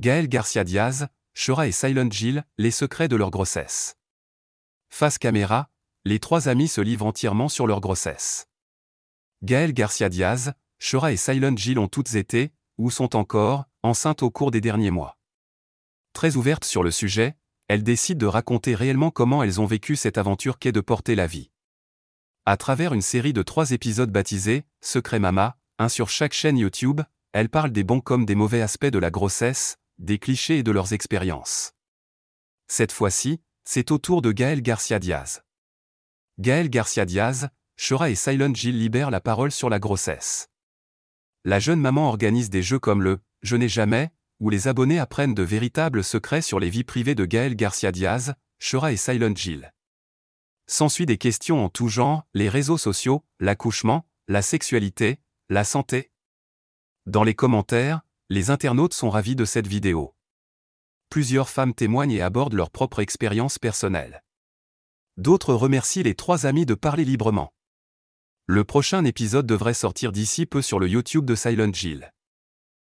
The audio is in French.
Gaelle Garcia Diaz, Chora et Silent Jill, les secrets de leur grossesse. Face caméra, les trois amies se livrent entièrement sur leur grossesse. Gaelle Garcia Diaz, Chora et Silent Jill ont toutes été, ou sont encore, enceintes au cours des derniers mois. Très ouvertes sur le sujet, elles décident de raconter réellement comment elles ont vécu cette aventure qu'est de porter la vie. À travers une série de 3 épisodes baptisés « Secret Mama », un sur chaque chaîne YouTube, elles parlent des bons comme des mauvais aspects de la grossesse, des clichés et de leurs expériences. Cette fois-ci, c'est au tour de Gaelle Garcia Diaz. Gaelle Garcia Diaz, Chora et Silent Jill libèrent la parole sur la grossesse. La jeune maman organise des jeux comme le « Je n'ai jamais », où les abonnés apprennent de véritables secrets sur les vies privées de Gaelle Garcia Diaz, Chora et Silent Jill. S'ensuit des questions en tout genre, les réseaux sociaux, l'accouchement, la sexualité, la santé. Dans les commentaires, les internautes sont ravis de cette vidéo. Plusieurs femmes témoignent et abordent leur propre expérience personnelle. D'autres remercient les trois amies de parler librement. Le prochain épisode devrait sortir d'ici peu sur le YouTube de Silent Jill.